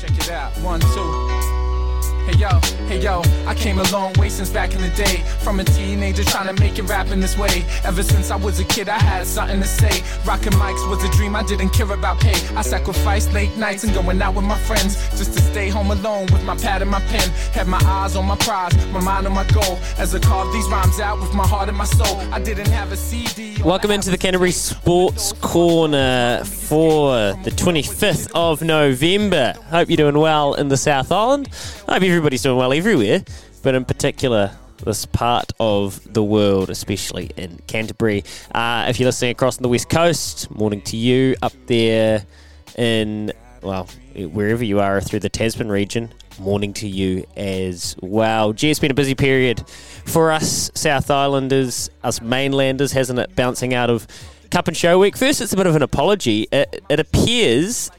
Check it out, 1, 2. Hey yo, I came a long way since back in the day. From a teenager trying to make it rap in this way. Ever since I was a kid, I had something to say. Rocking mics was a dream, I didn't care about pay. I sacrificed late nights and going out with my friends just to stay home alone with my pad and my pen. Had my eyes on my prize, my mind on my goal. As I carved these rhymes out with my heart and my soul, I didn't have a CD. Welcome into the Canterbury Sports Corner for the 25th of November. Hope you're doing well in the South Island. Hope everybody's doing well everywhere, but in particular this part of the world, especially in Canterbury. If you're listening across the West Coast, morning to you up there in, well, wherever you are through the Tasman region, morning to you as well. Gee, it's been a busy period for us South Islanders, us mainlanders, hasn't it, bouncing out of Cup and Show Week. First, it's a bit of an apology. It appears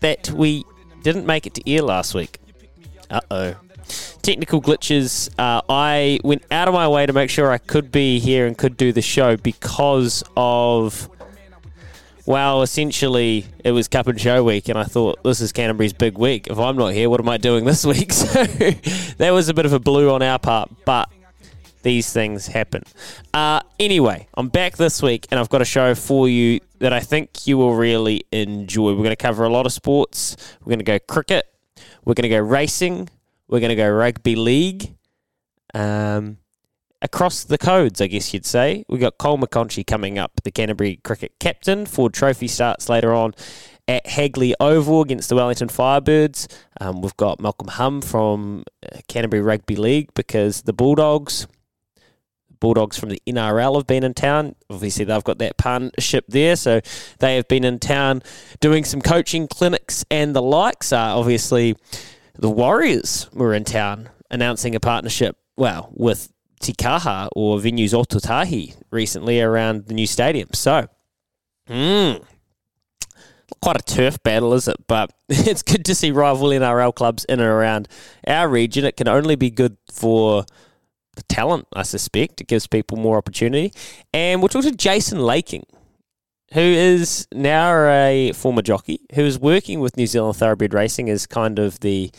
that we didn't make it to air last week. Uh-oh. Technical glitches. I went out of my way to make sure I could be here and could do the show because of, well, essentially it was Cup and Show Week and I thought this is Canterbury's big week. If I'm not here, what am I doing this week? So that was a bit of a blue on our part, but these things happen. Anyway, I'm back this week and I've got a show for you that I think you will really enjoy. We're going to cover a lot of sports. We're going to go cricket. We're going to go racing. We're going to go rugby league. Across the codes, I guess you'd say. We've got Cole McConchie coming up, the Canterbury cricket captain. Ford Trophy starts later on at Hagley Oval against the Wellington Firebirds. We've got Malcolm Humm from Canterbury Rugby League because the Bulldogs from the NRL have been in town. Obviously, they've got that partnership there, so they have been in town doing some coaching clinics and the likes. Obviously, the Warriors were in town announcing a partnership, well, with Te Kaha or Venues Ototahi recently around the new stadium. So, quite a turf battle, is it? But it's good to see rival NRL clubs in and around our region. It can only be good for the talent, I suspect. It gives people more opportunity. And we'll talk to Jason Laking, who is now a former jockey, who is working with New Zealand Thoroughbred Racing as kind of the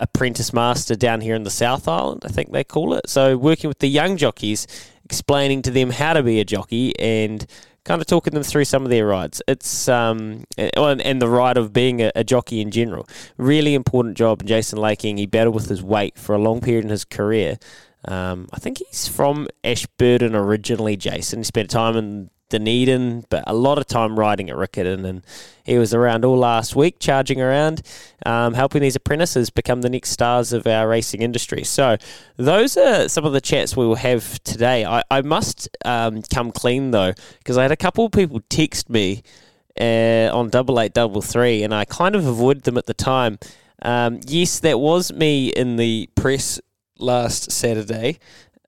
apprentice master down here in the South Island, I think they call it. So working with the young jockeys, explaining to them how to be a jockey and kind of talking them through some of their rides. It's and the ride of being a jockey in general. Really important job. Jason Laking, he battled with his weight for a long period in his career. I think he's from Ashburton originally, Jason. He spent time in Dunedin, but a lot of time riding at Riccarton, and he was around all last week, charging around, helping these apprentices become the next stars of our racing industry. So those are some of the chats we will have today. I must come clean, though, because I had a couple of people text me on 8833, and I kind of avoided them at the time. Yes, that was me in the press last Saturday.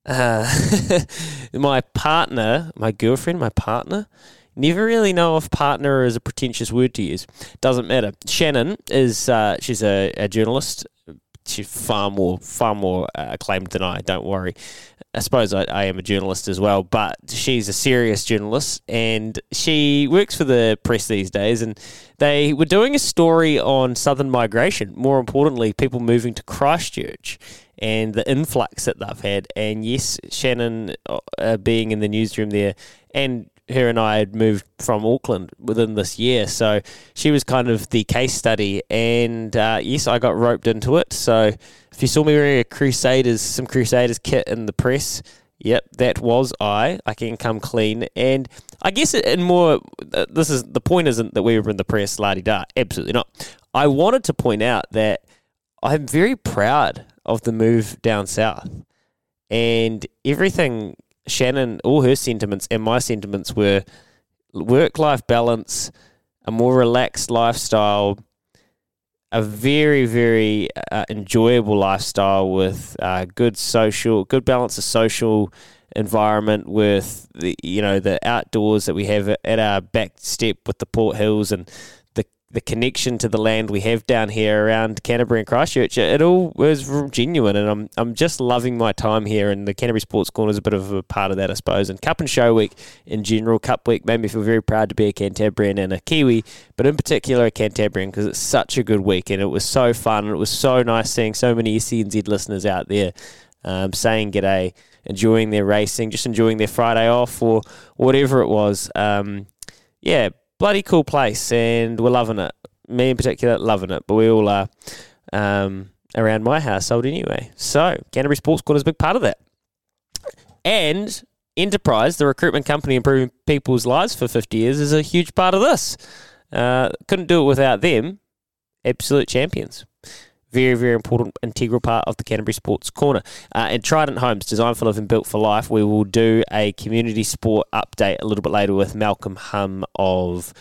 My partner, never really know if partner is a pretentious word to use. Doesn't matter. Shannon is, she's a journalist. She's far more acclaimed than I, don't worry. I suppose I am a journalist as well, but she's a serious journalist and she works for the press these days, and they were doing a story on southern migration, more importantly, people moving to Christchurch and the influx that they've had. And yes, Shannon being in the newsroom there, and her and I had moved from Auckland within this year, so she was kind of the case study, and yes, I got roped into it. So if you saw me wearing some Crusaders kit in the press, yep, that was I can come clean. And I guess the point isn't that we were in the press, la-di-da, absolutely not. I wanted to point out that I'm very proud of the move down south, and everything Shannon, all her sentiments and my sentiments were work-life balance, a more relaxed lifestyle, a very, very enjoyable lifestyle with good balance of social environment with the outdoors that we have at our back step with the Port Hills and the connection to the land we have down here around Canterbury and Christchurch. It all was genuine, and I'm just loving my time here, and the Canterbury Sports Corner is a bit of a part of that, I suppose. And Cup and Show Week in general, Cup Week made me feel very proud to be a Cantabrian and a Kiwi, but in particular a Cantabrian, because it's such a good week, and it was so fun, and it was so nice seeing so many SCNZ listeners out there saying g'day, enjoying their racing, just enjoying their Friday off or whatever it was. Bloody cool place, and we're loving it. Me in particular, loving it, but we all are around my household anyway. So Canterbury Sports Corner is a big part of that. And Enterprise, the recruitment company improving people's lives for 50 years, is a huge part of this. Couldn't do it without them. Absolute champions. Very, very important, integral part of the Canterbury Sports Corner. And Trident Homes, designed for living, built for life. We will do a community sport update a little bit later with Malcolm Humm of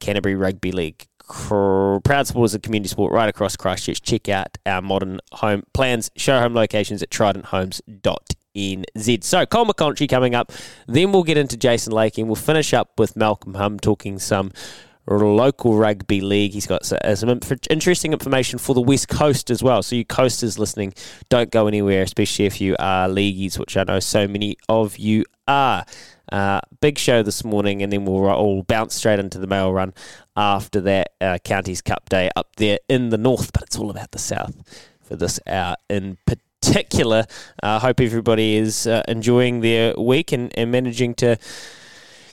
Canterbury Rugby League. Proud supporters of community sport right across Christchurch. Check out our modern home plans, show home locations at tridenthomes.nz. So Cole McConchie coming up. Then we'll get into Jason Laking. We'll finish up with Malcolm Humm talking some local rugby league. He's got some interesting information for the West Coast as well. So you coasters listening, don't go anywhere, especially if you are leagueies, which I know so many of you are. Big show this morning, and then we'll all bounce straight into the mail run after that. Counties Cup Day up there in the north, but it's all about the south for this hour in particular. I hope everybody is enjoying their week and managing to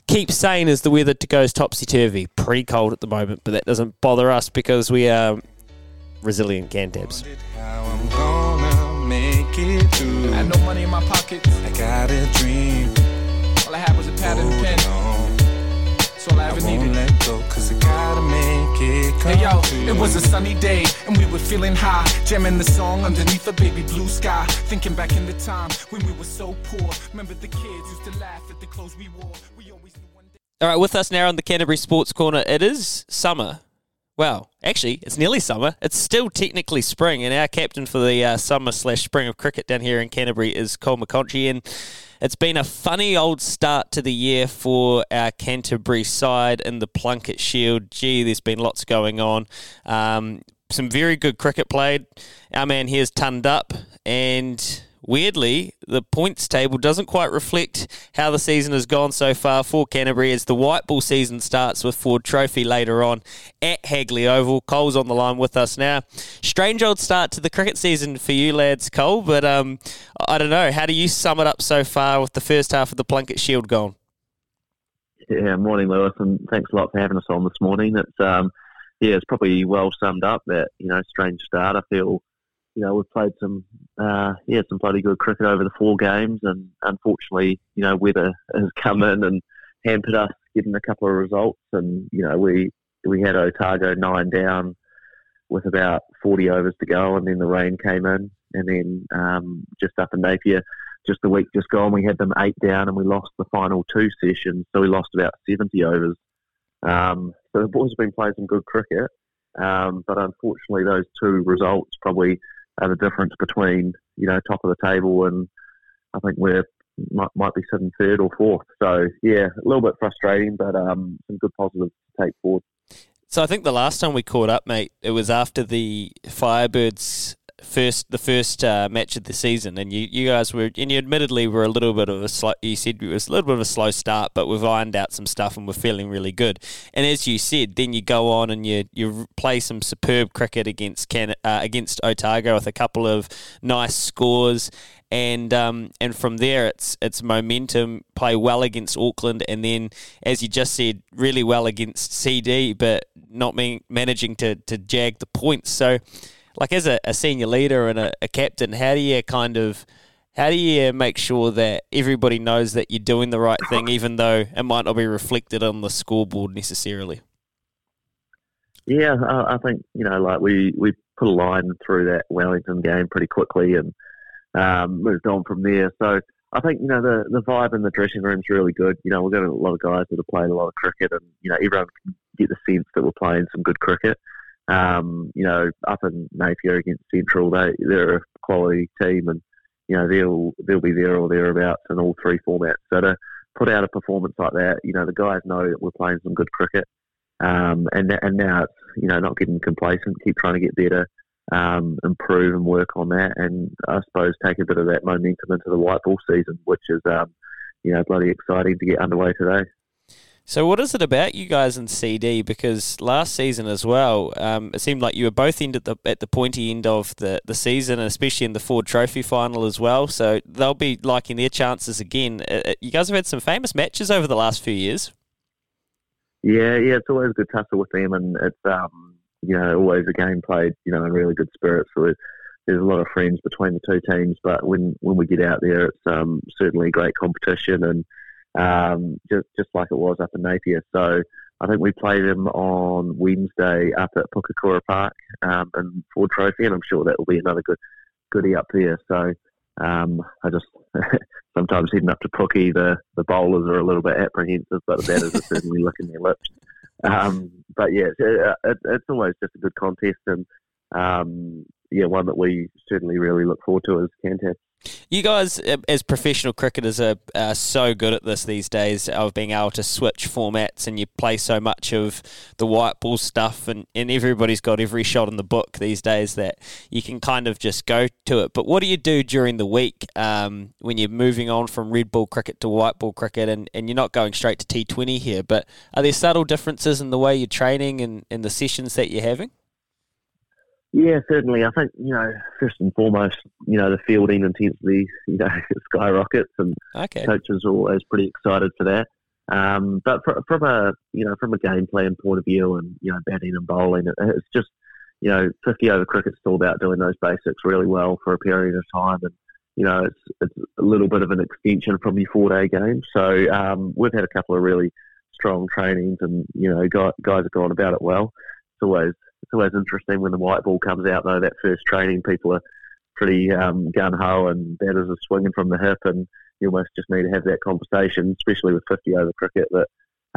keep sane as the weather goes topsy-turvy. Pretty cold at the moment, but that doesn't bother us because we are resilient Cantabs. I had no money in my pockets. I got a dream. All I had was a pad and a pen. That's all I ever needed. Hey yo, it was a sunny day and we were feeling high, jamming the song underneath the baby blue sky, thinking back in the time when we were so poor. Remember the kids used to laugh at the clothes we wore. We always knew one day. Alright, with us now on the Canterbury Sports Corner, it is summer. Well, actually, it's nearly summer. It's still technically spring, and our captain for the summer/spring of cricket down here in Canterbury is Cole McConchie, and it's been a funny old start to the year for our Canterbury side in the Plunkett Shield. Gee, there's been lots going on. Some very good cricket played. Our man here's tunned up, and weirdly, the points table doesn't quite reflect how the season has gone so far for Canterbury as the white ball season starts with Ford Trophy later on at Hagley Oval. Cole's on the line with us now. Strange old start to the cricket season for you lads, Cole, but I don't know. How do you sum it up so far with the first half of the Plunkett Shield gone? Yeah, morning, Lewis, and thanks a lot for having us on this morning. It's probably well summed up, that, strange start. I feel we've played some bloody good cricket over the four games, and unfortunately, weather has come in and hampered us getting a couple of results. And we had Otago 9 down with about 40 overs to go, and then the rain came in, and then just up in Napier, just the week just gone, we had them 8 down, and we lost the final 2 sessions, so we lost about 70 overs. So the boys have been playing some good cricket, but unfortunately, those 2 results probably are the difference between, top of the table, and I think we're might be sitting 3rd or 4th. So, yeah, a little bit frustrating, but some good positives to take forward. So I think the last time we caught up, mate, it was after the Firebirds' first match of the season, and you guys were, and you admittedly were a little bit of a slow. You said it was a little bit of a slow start, but we've ironed out some stuff and we're feeling really good. And as you said, then you go on and you play some superb cricket against Otago with a couple of nice scores, and from there it's momentum. Play well against Auckland, and then as you just said, really well against CD, but not managing to jag the points. So, like, as a senior leader and a captain, how do you make sure that everybody knows that you're doing the right thing, even though it might not be reflected on the scoreboard necessarily? Yeah, I think, we put a line through that Wellington game pretty quickly and moved on from there. So I think, you know, the vibe in the dressing room is really good. You know, we've got a lot of guys that have played a lot of cricket, and, you know, everyone can get the sense that we're playing some good cricket. You know, up in Napier against Central, they're a quality team, and, you know, they'll be there or thereabouts in all three formats. So to put out a performance like that, you know, the guys know that we're playing some good cricket. And now it's, you know, not getting complacent, keep trying to get better, improve and work on that, and I suppose take a bit of that momentum into the white ball season, which is, you know, bloody exciting to get underway today. So what is it about you guys in CD? Because last season as well, it seemed like you were both at the pointy end of the season, and especially in the Ford Trophy final as well. So they'll be liking their chances again. You guys have had some famous matches over the last few years. Yeah, it's always a good tussle with them, and it's, you know, always a game played, you know, in really good spirits. So there's a lot of friends between the two teams, but when we get out there, it's certainly great competition, and just like it was up in Napier. So I think we play them on Wednesday up at Pukekura Park in Ford Trophy, and I'm sure that will be another good goodie up there. So I just sometimes heading up to Pukie, the bowlers are a little bit apprehensive, but the batters are certainly licking their lips. But yeah, it's always just a good contest, and yeah, one that we certainly really look forward to as Canterbury. You guys, as professional cricketers, are so good at this these days, of being able to switch formats, and you play so much of the white ball stuff, and everybody's got every shot in the book these days that you can kind of just go to it. But what do you do during the week when you're moving on from red ball cricket to white ball cricket, and you're not going straight to T20 here, but are there subtle differences in the way you're training and the sessions that you're having? Yeah, certainly. I think, you know, first and foremost, you know, the fielding intensity, you know, skyrockets, and coaches are always pretty excited for that. But from a game plan point of view, and, you know, batting and bowling, it's just, you know, 50 over cricket's all about doing those basics really well for a period of time, and, you know, it's a little bit of an extension from your 4-day game. So we've had a couple of really strong trainings, and, you know, guys have gone about it well. It's always interesting when the white ball comes out, though. That first training, people are pretty gun-ho, and batters are swinging from the hip, and you almost just need to have that conversation, especially with 50 over cricket, that,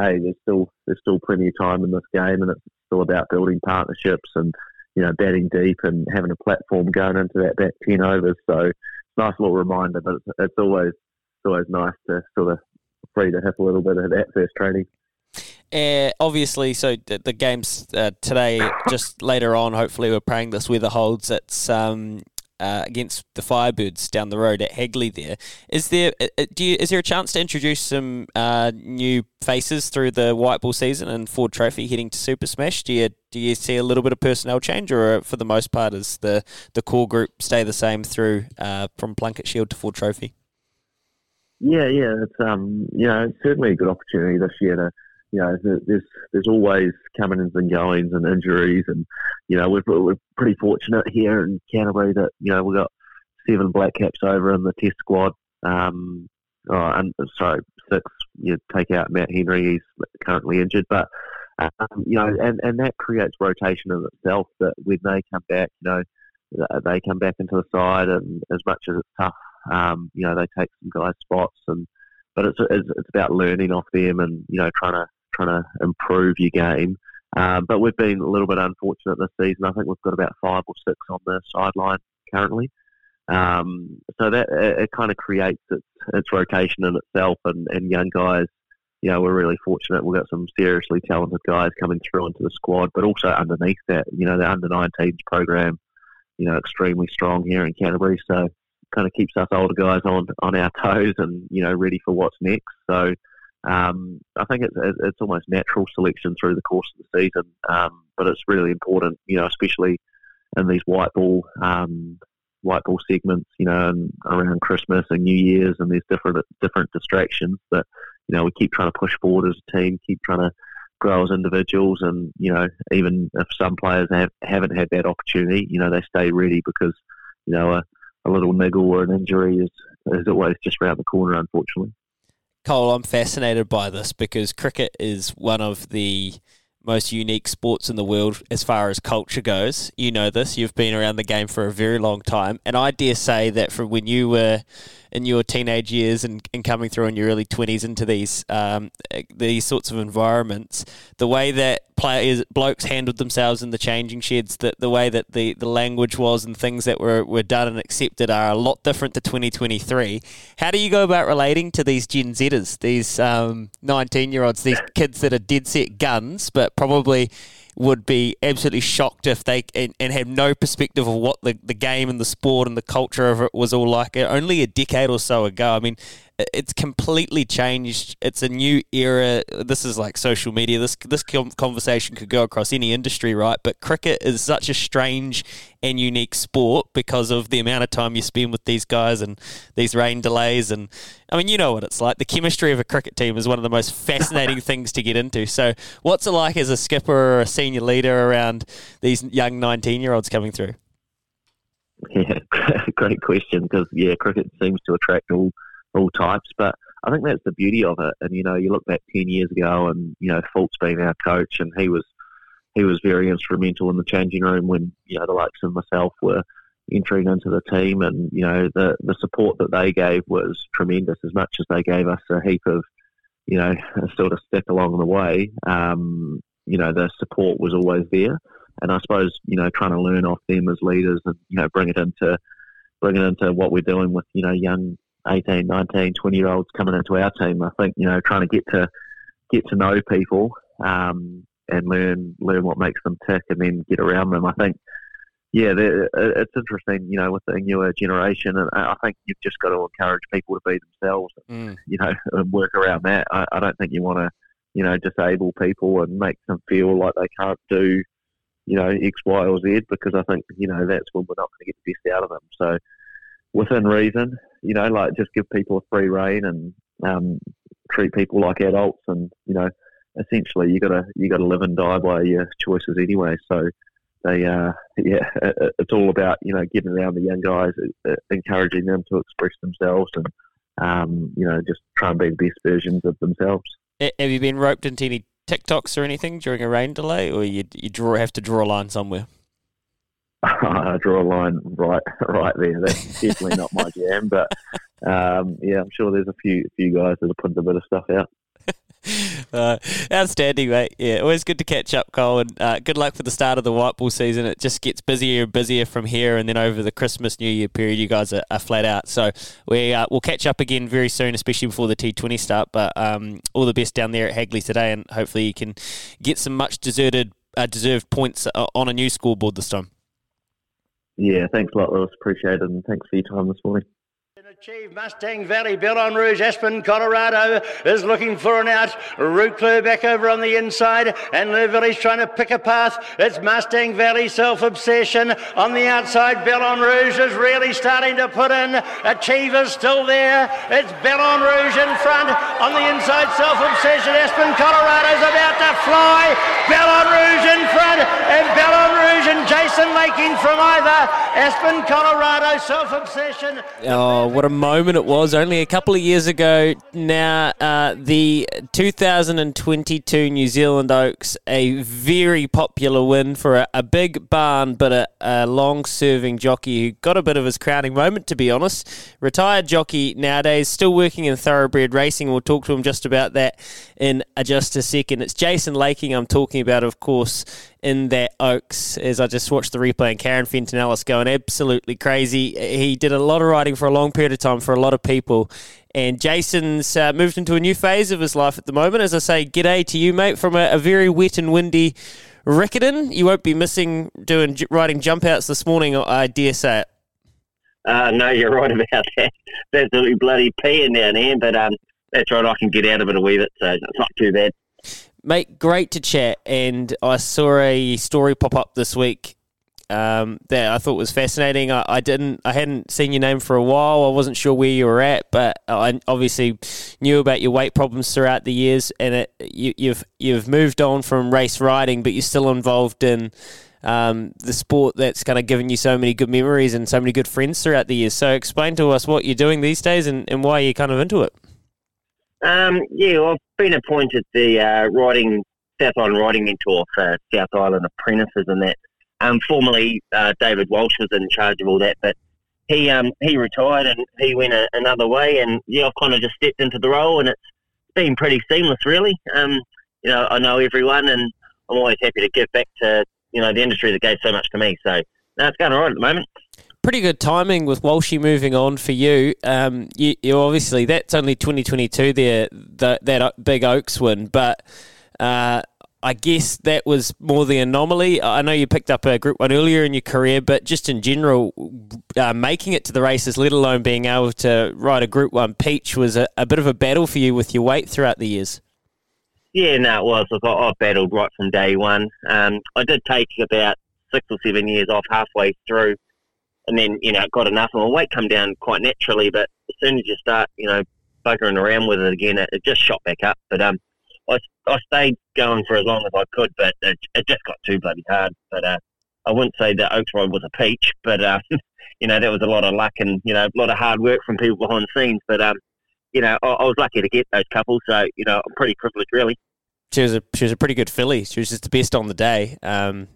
hey, there's still plenty of time in this game, and it's still about building partnerships, and, you know, batting deep, and having a platform going into that back 10 overs. So it's a nice little reminder, but it's always nice to sort of free the hip a little bit of that first training. Obviously, so the game's today, just later on, hopefully we're praying this weather holds. It's against the Firebirds down the road at Hagley there. Is there a chance to introduce some new faces through the white ball season and Ford Trophy heading to Super Smash? Do you see a little bit of personnel change, or for the most part is the core group stay the same through from Plunkett Shield to Ford Trophy? Yeah, it's you know, it's certainly a good opportunity this year to, you know, there's always comings and goings and injuries, and, you know, we're pretty fortunate here in Canterbury that, you know, we've got 7 black caps over in the test squad. Sorry, 6. You take out Matt Henry, he's currently injured, but you know, and that creates rotation in itself. That when they come back, you know, they come back into the side, and as much as it's tough, you know, they take some guys' spots, but it's about learning off them, and, you know, trying to improve your game. But we've been a little bit unfortunate this season. I think we've got about 5 or 6 on the sideline currently. So that it kind of creates its rotation in itself, and young guys, you know, we're really fortunate. We've got some seriously talented guys coming through into the squad, but also underneath that, you know, the under-19s program, you know, extremely strong here in Canterbury. So kind of keeps us older guys on our toes, and, you know, ready for what's next. So I think it's almost natural selection through the course of the season, but it's really important, you know, especially in these white ball segments, you know, and around Christmas and New Year's, and there's different distractions that, you know, we keep trying to push forward as a team, keep trying to grow as individuals, and, you know, even if some players haven't had that opportunity, you know, they stay ready, because, you know, a little niggle or an injury is always just around the corner, unfortunately. Cole, I'm fascinated by this, because cricket is one of the most unique sports in the world as far as culture goes. You know this. You've been around the game for a very long time, and I dare say that from when you were in your teenage years and coming through in your early 20s into these sorts of environments, the way that blokes handled themselves in the changing sheds, the way that the language was and things that were done and accepted are a lot different to 2023. How do you go about relating to these Gen Zers, these 19-year-olds, these kids that are dead set guns, but probably would be absolutely shocked if they and have no perspective of what the game and the sport and the culture of it was all like only a decade or so ago? I mean, it's completely changed. It's a new era. This is like social media. This conversation could go across any industry, right? But cricket is such a strange and unique sport because of the amount of time you spend with these guys and these rain delays. And I mean, you know what it's like. The chemistry of a cricket team is one of the most fascinating things to get into. So what's it like as a skipper or a senior leader around these young 19-year-olds coming through? Yeah, great question, because, yeah, cricket seems to attract all types, but I think that's the beauty of it. And, you know, you look back 10 years ago and, you know, Fultz being our coach, and he was very instrumental in the changing room when, you know, the likes of myself were entering into the team, and, you know, the support that they gave was tremendous, as much as they gave us a heap of, you know, sort of stick along the way. You know, the support was always there, and I suppose, you know, trying to learn off them as leaders and, you know, bring it into what we're doing with, you know, young 18, 19, 20-year-olds coming into our team. I think, you know, trying to get to know people and learn what makes them tick, and then get around them. I think, yeah, it's interesting, you know, with the newer generation, and I think you've just got to encourage people to be themselves, you know, and work around that. I don't think you want to, you know, disable people and make them feel like they can't do, you know, X, Y, or Z, because I think, you know, that's when we're not going to get the best out of them. So, within reason, you know, like, just give people a free rein and treat people like adults, and, you know, essentially you gotta live and die by your choices anyway. So they, yeah, it's all about, you know, getting around the young guys, encouraging them to express themselves, and you know, just try and be the best versions of themselves. Have you been roped into any TikToks or anything during a rain delay, or you have to draw a line somewhere? I draw a line right there. That's definitely not my jam, but yeah, I'm sure there's a few guys that have put a bit of stuff out. Outstanding, mate. Yeah, always good to catch up, Cole, and good luck for the start of the white ball season. It just gets busier and busier from here, and then over the Christmas New Year period you guys are flat out, so we'll catch up again very soon, especially before the T20 start. But all the best down there at Hagley today, and hopefully you can get some much deserved points on a new scoreboard this time. Yeah, thanks a lot, Lewis. Appreciate it, and thanks for your time this morning. Achieve Mustang Valley, Belle En Rouge, Aspen, Colorado is looking for an out. Root clear back over on the inside, and Lou Village trying to pick a path. It's Mustang Valley, Self-Obsession on the outside. Belle En Rouge is really starting to put in. Achiever's still there. It's Belle En Rouge in front. On the inside, Self-Obsession. Aspen, Colorado's about to fly. Belle En Rouge in front, and Belle En Rouge and Jason Laking from either. Aspen, Colorado, Self-Obsession. Oh, what a moment it was. Only a couple of years ago now, the 2022 New Zealand Oaks, a very popular win for a big barn, but a long-serving jockey who got a bit of his crowning moment, to be honest. Retired jockey nowadays, still working in thoroughbred racing. We'll talk to him just about that in just a second. It's Jason Laking I'm talking about, of course, in that Oaks, as I just watched the replay, and Karen Fenton-Ellis going absolutely crazy. He did a lot of riding for a long period of time for a lot of people, and Jason's moved into a new phase of his life at the moment. As I say, g'day to you, mate, from a very wet and windy Riccarton. You won't be missing riding jump outs this morning, I dare say it. No, you're right about that. It's absolutely bloody peeing down here, but that's right, I can get out of it a wee bit, so it's not too bad. Mate, great to chat, and I saw a story pop up this week that I thought was fascinating. I hadn't seen your name for a while. I wasn't sure where you were at, but I obviously knew about your weight problems throughout the years, and you've moved on from race riding, but you're still involved in the sport that's kind of given you so many good memories and so many good friends throughout the years. So explain to us what you're doing these days and why you're kind of into it. Yeah, I've been appointed the South Island Riding Mentor for South Island apprentices and that. Formerly, David Walsh was in charge of all that, but he retired and he went another way, and I've kind of just stepped into the role, and it's been pretty seamless, really. I know everyone, and I'm always happy to give back to the industry that gave so much to me. So no, it's going all right at the moment. Pretty good timing with Walshy moving on for you. You obviously that's only 2022 there, that big Oaks win, but I guess that was more the anomaly. I know you picked up a Group 1 earlier in your career, but just in general, making it to the races, let alone being able to ride a Group 1 peach, was a bit of a battle for you with your weight throughout the years. Yeah, no, it was. Look, I battled right from day one. I did take about 6 or 7 years off halfway through, and then, it got enough, and my weight come down quite naturally, but as soon as you start, buggering around with it again, it just shot back up. But I stayed going for as long as I could, but it just got too bloody hard. But I wouldn't say that Oaks Ride was a peach, but, there was a lot of luck and, a lot of hard work from people behind the scenes. But, I was lucky to get those couples, so, I'm pretty privileged, really. She was a pretty good filly. She was just the best on the day.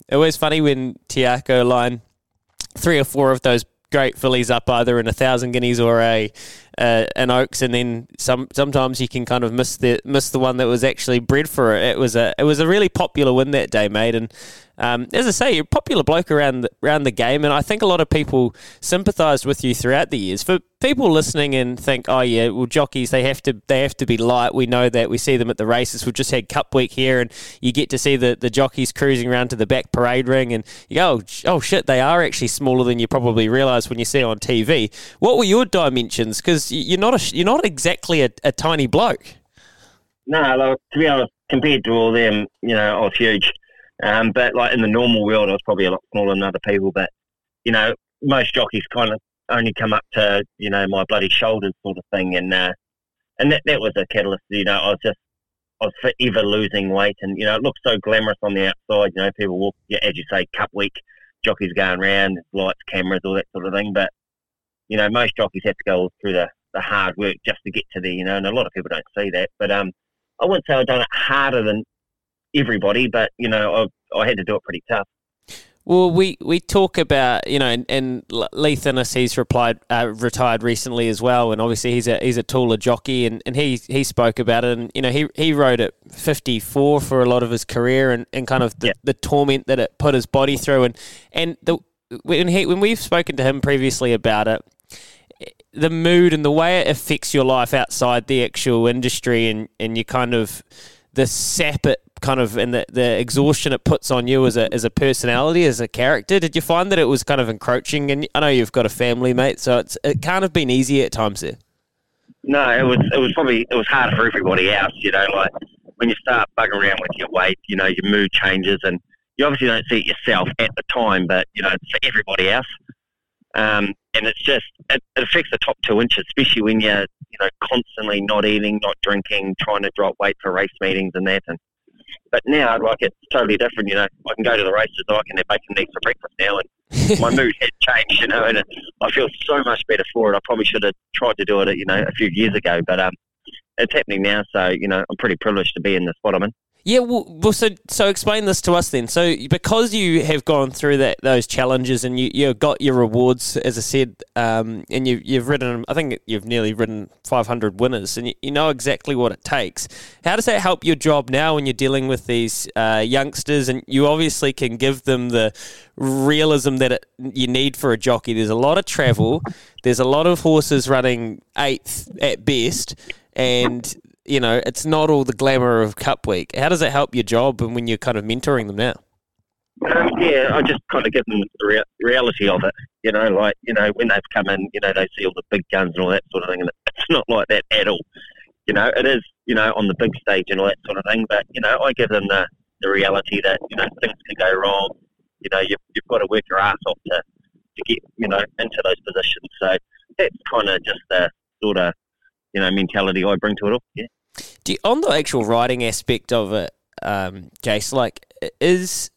It was funny when Tiako lined 3 or 4 of those great fillies up, either in 1,000 guineas or an Oaks, and then sometimes you can kind of miss the one that was actually bred for it. It was a really popular win that day, mate. And as I say, you're a popular bloke around the game, and I think a lot of people sympathised with you throughout the years. For people listening and think, oh yeah, well jockeys they have to be light. We know that. We see them at the races. We've just had Cup Week here, and you get to see the jockeys cruising around to the back parade ring, and you go, oh shit, they are actually smaller than you probably realise when you see it on TV. What were your dimensions? Because you're not exactly a tiny bloke. No, like, to be honest, compared to all them, I was huge. But like in the normal world, I was probably a lot smaller than other people. But most jockeys kind of only come up to my bloody shoulders, sort of thing. And that was a catalyst. I was forever losing weight, and it looks so glamorous on the outside. People walk, as you say, Cup Week, jockeys going round, lights, cameras, all that sort of thing. But most jockeys have to go through the hard work just to get to there, and a lot of people don't see that. But I wouldn't say I've done it harder than everybody, but, I had to do it pretty tough. Well, we talk about, and Lee Thinnes, he's retired recently as well, and obviously he's a taller jockey, and he spoke about it, and, he rode at 54 for a lot of his career, and kind of the torment that it put his body through, and when we've spoken to him previously about it, the mood and the way it affects your life outside the actual industry, and you kind of the sap it kind of and the exhaustion it puts on you as a personality, as a character. Did you find that it was kind of encroaching? And I know you've got a family, mate, so it can't have been easy at times there. No, it was harder for everybody else. Like when you start bugging around with your weight, your mood changes, and you obviously don't see it yourself at the time, but it's for everybody else. And it's just, it affects the top 2 inches, especially when you're, constantly not eating, not drinking, trying to drop weight for race meetings and that. But now, like, it's totally different, I can go to the races, I can have bacon and eggs for breakfast now, and my mood had changed, and I feel so much better for it. I probably should have tried to do it, a few years ago, but it's happening now, so, I'm pretty privileged to be in the spot I'm in. Yeah, well, so explain this to us then. So because you have gone through those challenges and you got your rewards, as I said, and you've ridden, I think you've nearly ridden 500 winners, and you know exactly what it takes. How does that help your job now when you're dealing with these youngsters? And you obviously can give them the realism that you need for a jockey. There's a lot of travel. There's a lot of horses running 8th at best, and it's not all the glamour of Cup Week. How does it help your job and when you're kind of mentoring them now? I just kind of give them the reality of it. Like, when they've come in, they see all the big guns and all that sort of thing, and it's not like that at all. It is, on the big stage and all that sort of thing, but, I give them the reality that, things can go wrong. You've got to work your ass off to get, into those positions. So that's kind of just the sort of, mentality I bring to it all. Yeah. On the actual riding aspect of it, Jace,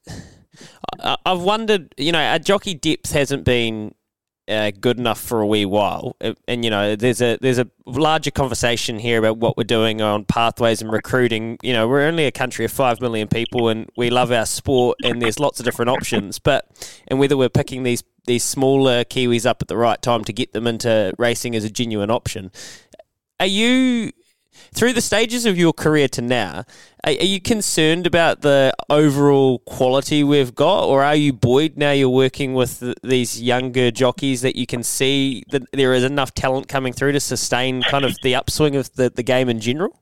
I've wondered, our jockey depth hasn't been good enough for a wee while. And, you know, there's a larger conversation here about what we're doing on pathways and recruiting. You know, we're only a country of 5 million people and we love our sport and there's lots of different options. And whether we're picking these smaller Kiwis up at the right time to get them into racing is a genuine option. Are you, through the stages of your career to now, are you concerned about the overall quality we've got, or are you buoyed now you're working with these younger jockeys that you can see that there is enough talent coming through to sustain kind of the upswing of the game in general?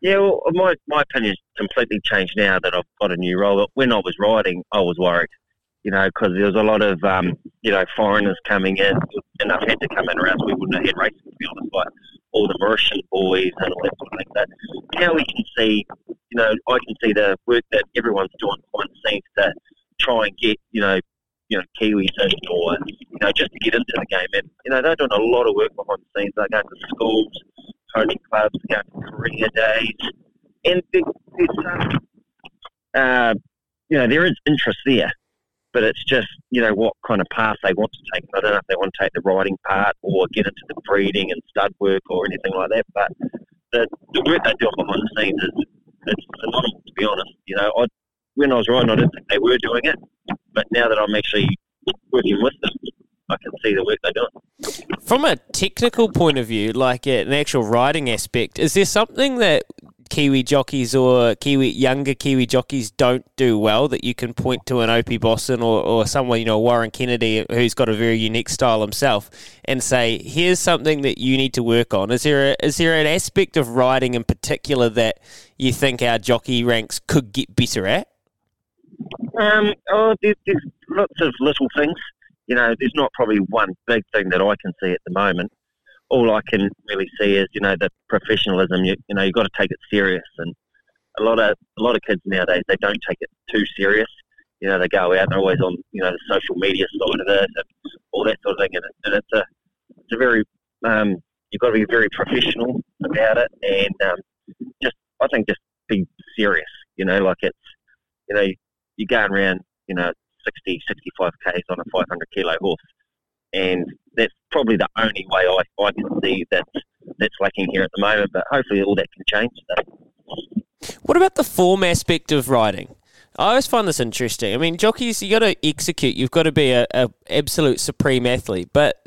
Yeah, well, my opinion's completely changed now that I've got a new role. But when I was riding, I was worried, you know, because there was a lot of, foreigners coming in. Enough had to come in around, so we wouldn't have had racing, to be honest, like all the Mauritian boys and all that sort of thing. But now we can see, you know, I can see the work that everyone's doing behind the scenes to try and get, you know, Kiwis in, or, you know, just to get into the game. And, you know, they're doing a lot of work behind the scenes. They're going to schools, coaching clubs, going to career days. And there's there is interest there. But it's just, you know, what kind of path they want to take. I don't know if they want to take the riding part or get into the breeding and stud work or anything like that. But the work they do behind the scenes is phenomenal, to be honest. You know, when I was riding, I didn't think they were doing it. But now that I'm actually working with them, I can see the work they're doing. From a technical point of view, like an actual riding aspect, is there something that Kiwi jockeys or younger Kiwi jockeys don't do well that you can point to an Opie Bosson or someone, you know, Warren Kennedy, who's got a very unique style himself, and say, here's something that you need to work on? Is there an aspect of riding in particular that you think our jockey ranks could get better at? There's lots of little things. You know, there's not probably one big thing that I can see at the moment. All I can really see is, you know, the professionalism. You know, you've got to take it serious, and a lot of kids nowadays, they don't take it too serious. You know, they go out and they're always on, you know, the social media side of it and all that sort of thing. And it's a very you've got to be very professional about it, and just be serious. You know, like it's, you know, you're going around, you know, 60, 65 k's on a 500 kilo horse. And that's probably the only way I can see that's lacking here at the moment. But hopefully all that can change today. What about the form aspect of riding? I always find this interesting. I mean, jockeys, you got to execute. You've got to be an absolute supreme athlete. But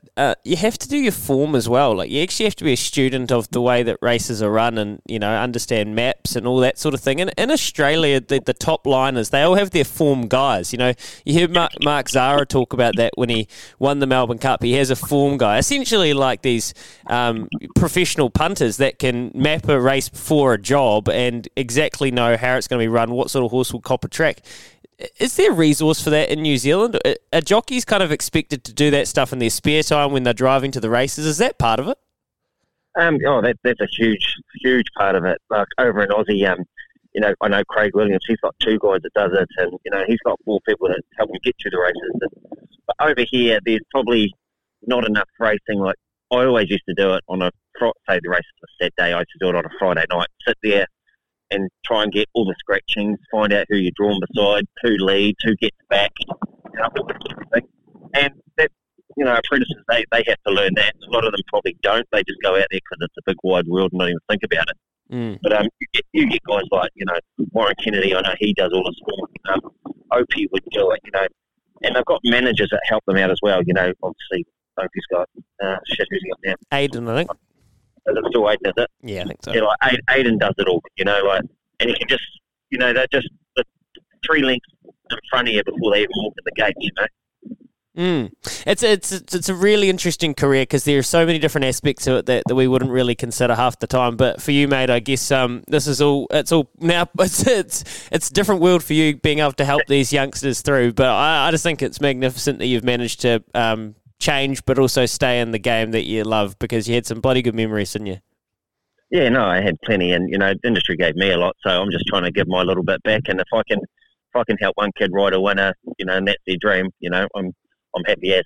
you have to do your form as well. Like, you actually have to be a student of the way that races are run and, you know, understand maps and all that sort of thing. And in Australia, the top liners, they all have their form guys. You know, you hear Mark Zara talk about that when he won the Melbourne Cup. He has a form guy, essentially like these professional punters that can map a race for a job and exactly know how it's going to be run, what sort of horse will cop a track. Is there a resource for that in New Zealand? Are jockeys kind of expected to do that stuff in their spare time when they're driving to the races? Is that part of it? That's a huge part of it. Like over in Aussie, I know Craig Williams, he's got two guys that does it, and, you know, he's got four people that help him get through the races. But over here, there's probably not enough racing. Like, I always used to do it on a, say the race was a Saturday, I used to do it on a Friday night, sit there and try and get all the scratchings, find out who you're drawn beside, who leads, who gets back, and that, you know, apprentices, they have to learn that. A lot of them probably don't. They just go out there because it's a big wide world and not even think about it. Mm. But you get guys like, you know, Warren Kennedy, I know he does all the sport. Opie would do it, you know. And they've got managers that help them out as well, you know. Obviously, Opie's got, who's he got now? Aidan, I think. Is it still Aidan, is it? Yeah, I think so. Yeah, like Aidan does it all, you know, like, and you can just, you know, they're just the three lengths in front of you before they even walk in the gate, you know. Mm. It's a really interesting career because there are so many different aspects to it that we wouldn't really consider half the time. But for you, mate, I guess this is all. It's all now. It's a different world for you being able to help these youngsters through. But I just think it's magnificent that you've managed to change but also stay in the game that you love, because you had some bloody good memories, didn't you? Yeah, no, I had plenty, and, you know, the industry gave me a lot, so I'm just trying to give my little bit back. And if I can help one kid ride a winner, you know, and that's their dream, you know, I'm happy as.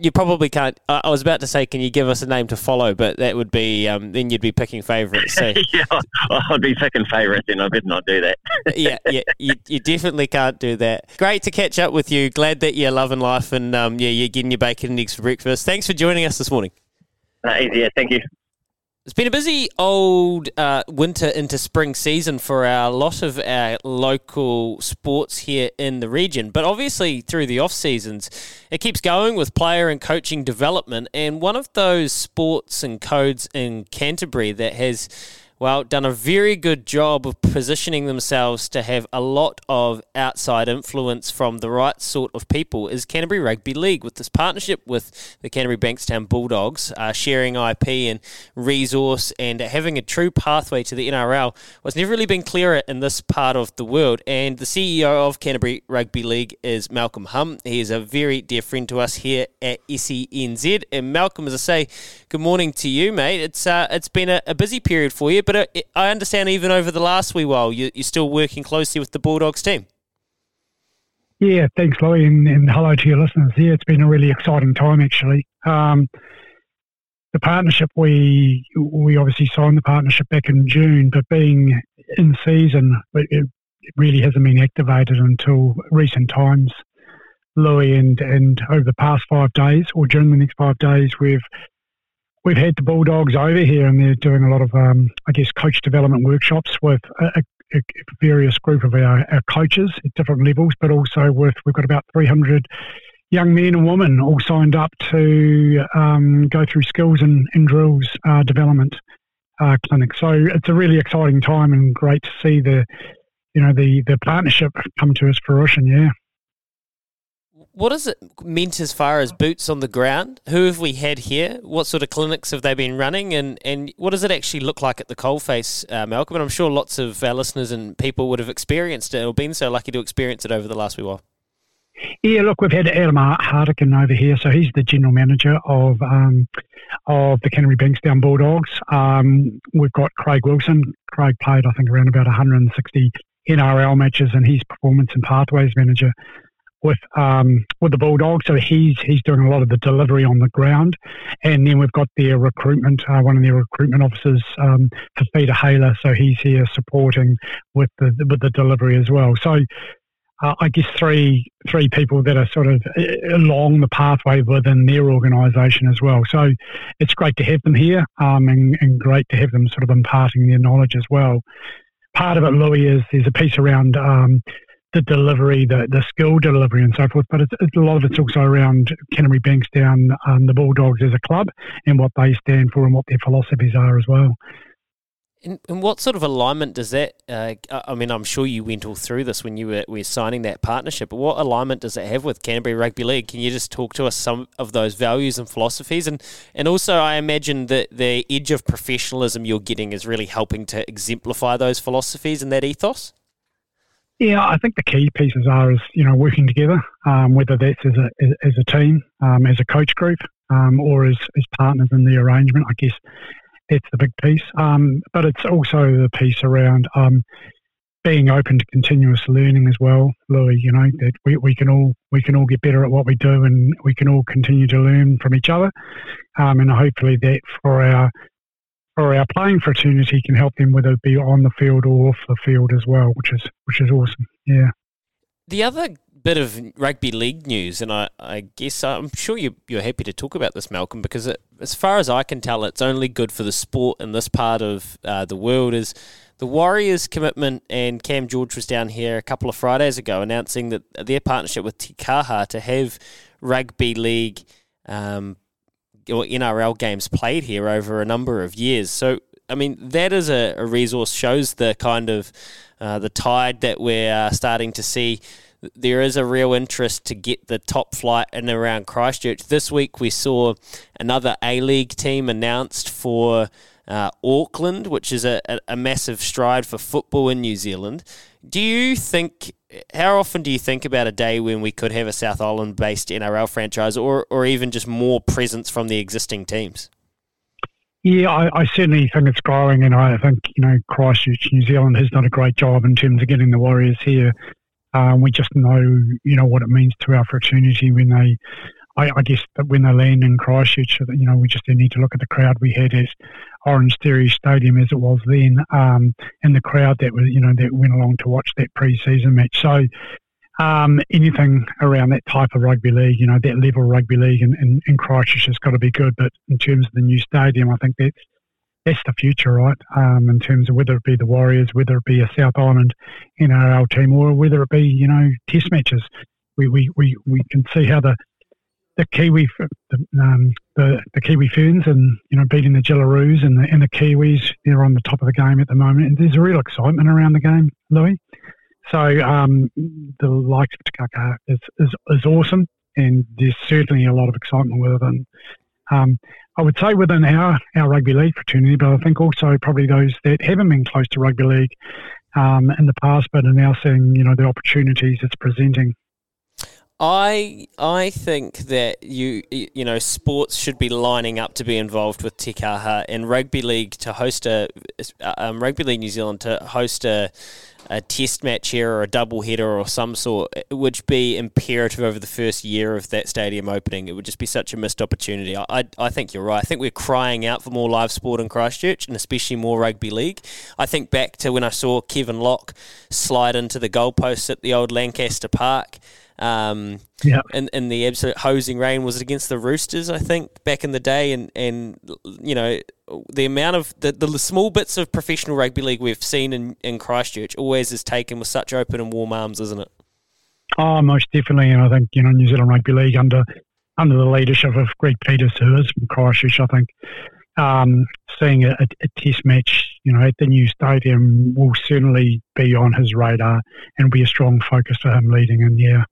You probably can't. I was about to say, can you give us a name to follow? But that would be then you'd be picking favourites. So. Yeah, I'd be picking favourites, and I better not do that. Yeah, you definitely can't do that. Great to catch up with you. Glad that you're loving life, and you're getting your bacon and eggs for breakfast. Thanks for joining us this morning. Yeah, thank you. It's been a busy old winter into spring season for a lot of our local sports here in the region. But obviously through the off-seasons, it keeps going with player and coaching development. And one of those sports and codes in Canterbury that has, well, done a very good job of positioning themselves to have a lot of outside influence from the right sort of people is Canterbury Rugby League, with this partnership with the Canterbury Bankstown Bulldogs, sharing IP and resource and having a true pathway to the NRL was never really been clearer in this part of the world. And the CEO of Canterbury Rugby League is Malcolm Humm. He is a very dear friend to us here at SENZ. And Malcolm, as I say, good morning to you, mate. It's been a busy period for you, but I understand even over the last wee while, you're still working closely with the Bulldogs team. Yeah, thanks, Louie, and hello to your listeners. Yeah, it's been a really exciting time, actually. The partnership, we obviously signed the partnership back in June, but being in season, it really hasn't been activated until recent times, Louie, and over the past 5 days, or during the next 5 days, We've had the Bulldogs over here, and they're doing a lot of, coach development workshops with a various group of our coaches at different levels, but also we've got about 300 young men and women all signed up to go through skills and drills development clinics. So it's a really exciting time, and great to see the partnership come to its fruition. Yeah. What has it meant as far as boots on the ground? Who have we had here? What sort of clinics have they been running? And what does it actually look like at the coalface, Malcolm? And I'm sure lots of our listeners and people would have experienced it or been so lucky to experience it over the last wee while. Yeah, look, we've had Adam Hartigan over here. So he's the general manager of the Canterbury Bankstown Bulldogs. We've got Craig Wilson. Craig played, I think, around about 160 NRL matches, and he's performance and pathways manager with the Bulldogs, so he's doing a lot of the delivery on the ground. And then we've got their recruitment, one of their recruitment officers, Peter Haler, so he's here supporting with the delivery as well. So I guess three people that are sort of along the pathway within their organisation as well. So it's great to have them here, and great to have them sort of imparting their knowledge as well. Part of it, Louis, is there's a piece around the delivery, the skill delivery and so forth, but a lot of it's also around Canterbury Bankstown, the Bulldogs as a club, and what they stand for and what their philosophies are as well. And what sort of alignment does that, I'm sure you went all through this when we were signing that partnership, but what alignment does it have with Canterbury Rugby League? Can you just talk to us some of those values and philosophies? And also I imagine that the edge of professionalism you're getting is really helping to exemplify those philosophies and that ethos? Yeah, I think the key pieces are working together, whether that's as a team, as a coach group, or as partners in the arrangement. I guess that's the big piece. But it's also the piece around being open to continuous learning as well, Louis. That we can all get better at what we do, and we can all continue to learn from each other, and hopefully that for our playing fraternity can help them, whether it be on the field or off the field as well, which is awesome. Yeah. The other bit of rugby league news, and I guess I'm sure you're happy to talk about this, Malcolm, because as far as I can tell, it's only good for the sport in this part of the world, is the Warriors' commitment, and Cam George was down here a couple of Fridays ago announcing that their partnership with Te Kaha to have rugby league or NRL games played here over a number of years. So, that is a resource, shows the kind of the tide that we're starting to see. There is a real interest to get the top flight in and around Christchurch. This week we saw another A-League team announced for Auckland, which is a massive stride for football in New Zealand. How often do you think about a day when we could have a South Island-based NRL franchise, or even just more presence from the existing teams? Yeah, I certainly think it's growing, and I think Christchurch, New Zealand, has done a great job in terms of getting the Warriors here. We just know what it means to our fraternity when they I guess that when they land in Christchurch, you know, we just need to look at the crowd we had as Orange Theory Stadium as it was then, and the crowd that was, you know, that went along to watch that pre-season match. So anything around that type of rugby league, you know, that level of rugby league in Christchurch has got to be good. But in terms of the new stadium, I think that's the future, right? In terms of whether it be the Warriors, whether it be a South Island NRL team, or whether it be, you know, test matches, we can see how the Kiwi Ferns and, you know, beating the Gillaroos and the Kiwis, they're on the top of the game at the moment, and there's a real excitement around the game, Louis. So the likes of Te Kaha is awesome, and there's certainly a lot of excitement within. I would say within our rugby league fraternity, but I think also probably those that haven't been close to rugby league in the past, but are now seeing, you know, the opportunities it's presenting. I think that you know, sports should be lining up to be involved with Te Kaha, and rugby league to host rugby league New Zealand to host a test match here, or a double header or some sort, would be imperative over the first year of that stadium opening. It would just be such a missed opportunity. I think you're right. I think we're crying out for more live sport in Christchurch, and especially more rugby league. I think back to when I saw Kevin Locke slide into the goalposts at the old Lancaster Park. In the absolute hosing rain, was it against the Roosters, I think, back in the day, and you know, the amount of the small bits of professional rugby league we've seen in Christchurch always is taken with such open and warm arms, isn't it? Oh, most definitely, and I think, you know, New Zealand Rugby League under the leadership of Greg Peters, who is from Christchurch, I think, seeing a test match, you know, at the new stadium will certainly be on his radar and be a strong focus for him leading in the year.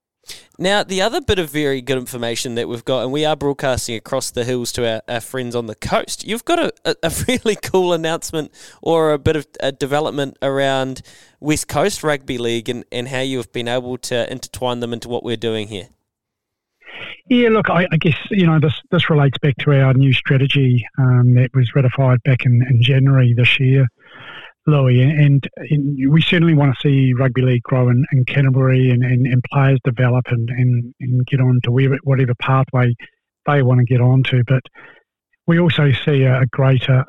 Now, the other bit of very good information that we've got, and we are broadcasting across the hills to our friends on the coast, you've got a really cool announcement or a bit of a development around West Coast Rugby League and how you've been able to intertwine them into what we're doing here. Yeah, look, I guess, you know, this relates back to our new strategy that was ratified back in January this year, Louis, and we certainly want to see rugby league grow in Canterbury and players develop and get on to whatever pathway they want to get on to. But we also see we have a greater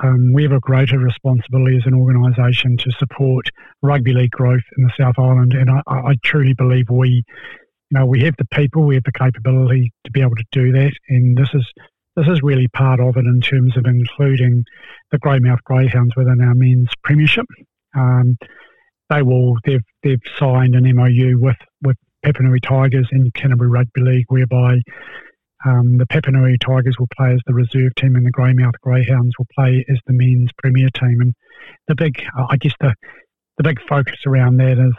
responsibility as an organisation to support rugby league growth in the South Island, and I truly believe we have the people, we have the capability to be able to do that, and this is really part of it in terms of including the Greymouth Greyhounds within our men's premiership. They've signed an MOU with Papua Nui Tigers and Canterbury Rugby League, whereby the Papua Nui Tigers will play as the reserve team and the Greymouth Greyhounds will play as the men's premier team. And the big, I guess the big focus around that is,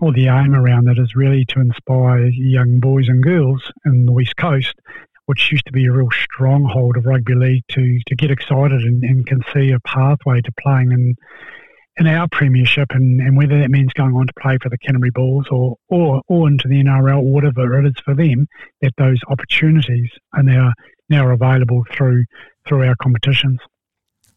or the aim around that is really to inspire young boys and girls in the West Coast, which used to be a real stronghold of rugby league, to get excited and can see a pathway to playing in our premiership, and whether that means going on to play for the Canterbury Bulls or into the NRL, or whatever it is for them, that those opportunities are now available through our competitions.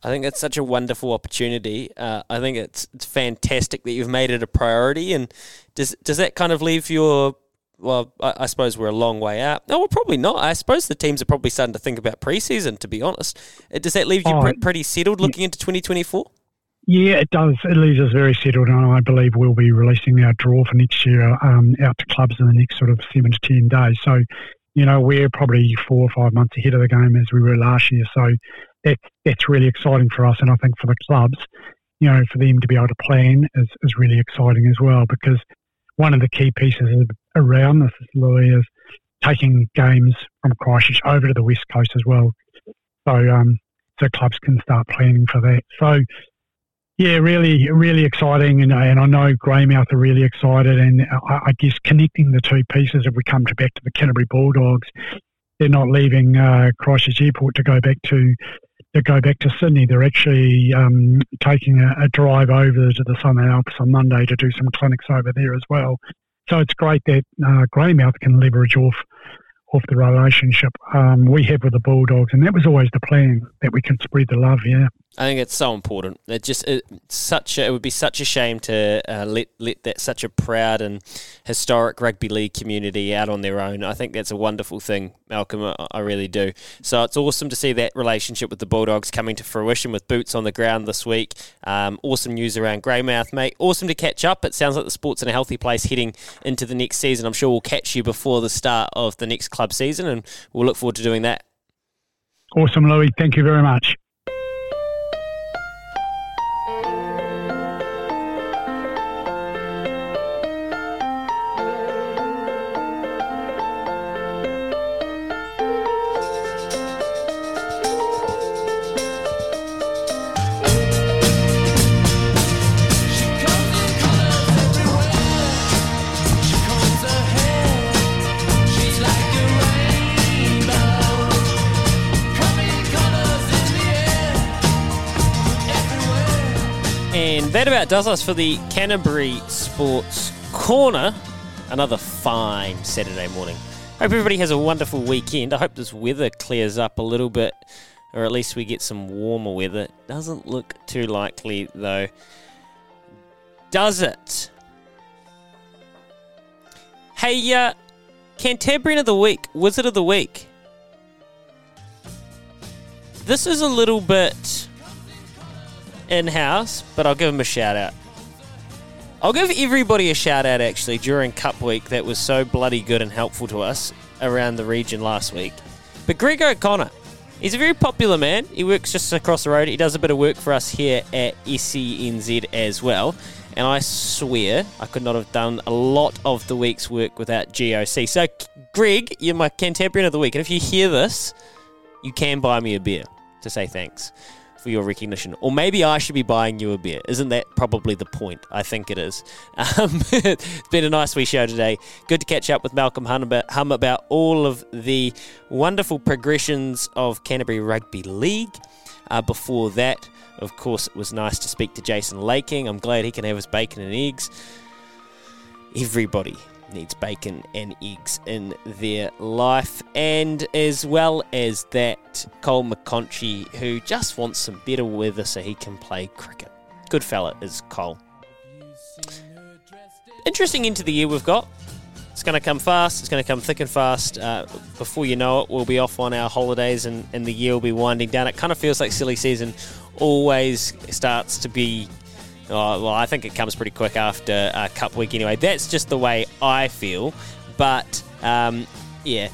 I think that's such a wonderful opportunity. I think it's fantastic that you've made it a priority. And does that kind of leave your... Well, I suppose we're a long way out. No, well, probably not. I suppose the teams are probably starting to think about pre-season, to be honest. Does that leave you pretty settled looking into 2024? Yeah, it does. It leaves us very settled, and I believe we'll be releasing our draw for next year out to clubs in the next sort of 7 to 10 days. So, you know, we're probably 4 or 5 months ahead of the game as we were last year. So that's really exciting for us, and I think for the clubs, you know, for them to be able to plan is really exciting as well, because one of the key pieces around this, Louis, is taking games from Christchurch over to the West Coast as well, so clubs can start planning for that. So, yeah, really, really exciting, and I know Greymouth are really excited, and I guess connecting the two pieces, if we come back to the Canterbury Bulldogs, they're not leaving Christchurch Airport to go back to Sydney. They're actually taking a drive over to the Southern Alps on Monday to do some clinics over there as well. So it's great that Greymouth can leverage off the relationship we have with the Bulldogs, and that was always the plan, that we can spread the love, yeah. I think it's so important. It would be such a shame to let that such a proud and historic rugby league community out on their own. I think that's a wonderful thing, Malcolm. I really do. So it's awesome to see that relationship with the Bulldogs coming to fruition with boots on the ground this week. Awesome news around Greymouth, mate. Awesome to catch up. It sounds like the sport's in a healthy place heading into the next season. I'm sure we'll catch you before the start of the next club season, and we'll look forward to doing that. Awesome, Louis. Thank you very much. That about does us for the Canterbury Sports Corner. Another fine Saturday morning. Hope everybody has a wonderful weekend. I hope this weather clears up a little bit, or at least we get some warmer weather. It doesn't look too likely, though. Does it? Hey, Canterbury of the Week, Wizard of the Week. This is a little bit in-house, but I'll give him a shout-out. I'll give everybody a shout-out, actually, during Cup Week that was so bloody good and helpful to us around the region last week. But Greg O'Connor, he's a very popular man. He works just across the road. He does a bit of work for us here at SENZ as well. And I swear I could not have done a lot of the week's work without GOC. So, Greg, you're my Canterbury of the Week. And if you hear this, you can buy me a beer to say thanks for your recognition. Or maybe I should be buying you a beer. Isn't that probably the point? I think it is. It's been a nice wee show today. Good to catch up with Malcolm Humm about all of the wonderful progressions of Canterbury Rugby League. Before that, of course, it was nice to speak to Jason Laking. I'm glad he can have his bacon and eggs. Everybody needs bacon and eggs in their life. And as well as that, Cole McConchie, who just wants some better weather so he can play cricket. Good fella is Cole. Interesting into the year we've got. It's going to come fast. It's going to come thick and fast. Before you know it, we'll be off on our holidays and the year will be winding down. It kind of feels like silly season always starts to be... Oh, well, I think it comes pretty quick after Cup Week anyway. That's just the way I feel. But, yeah,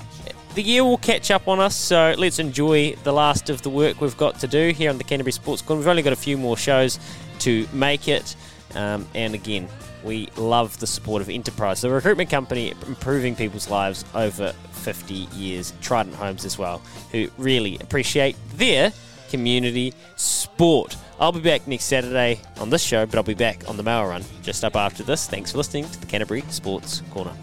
the year will catch up on us, so let's enjoy the last of the work we've got to do here on the Canterbury Sports Corner. We've only got a few more shows to make it. And, again, we love the support of Enterprise, the recruitment company improving people's lives over 50 years. Trident Homes as well, who really appreciate their community sport. I'll be back next Saturday on this show, but I'll be back on the Mail Run just up after this. Thanks for listening to the Canterbury Sports Corner.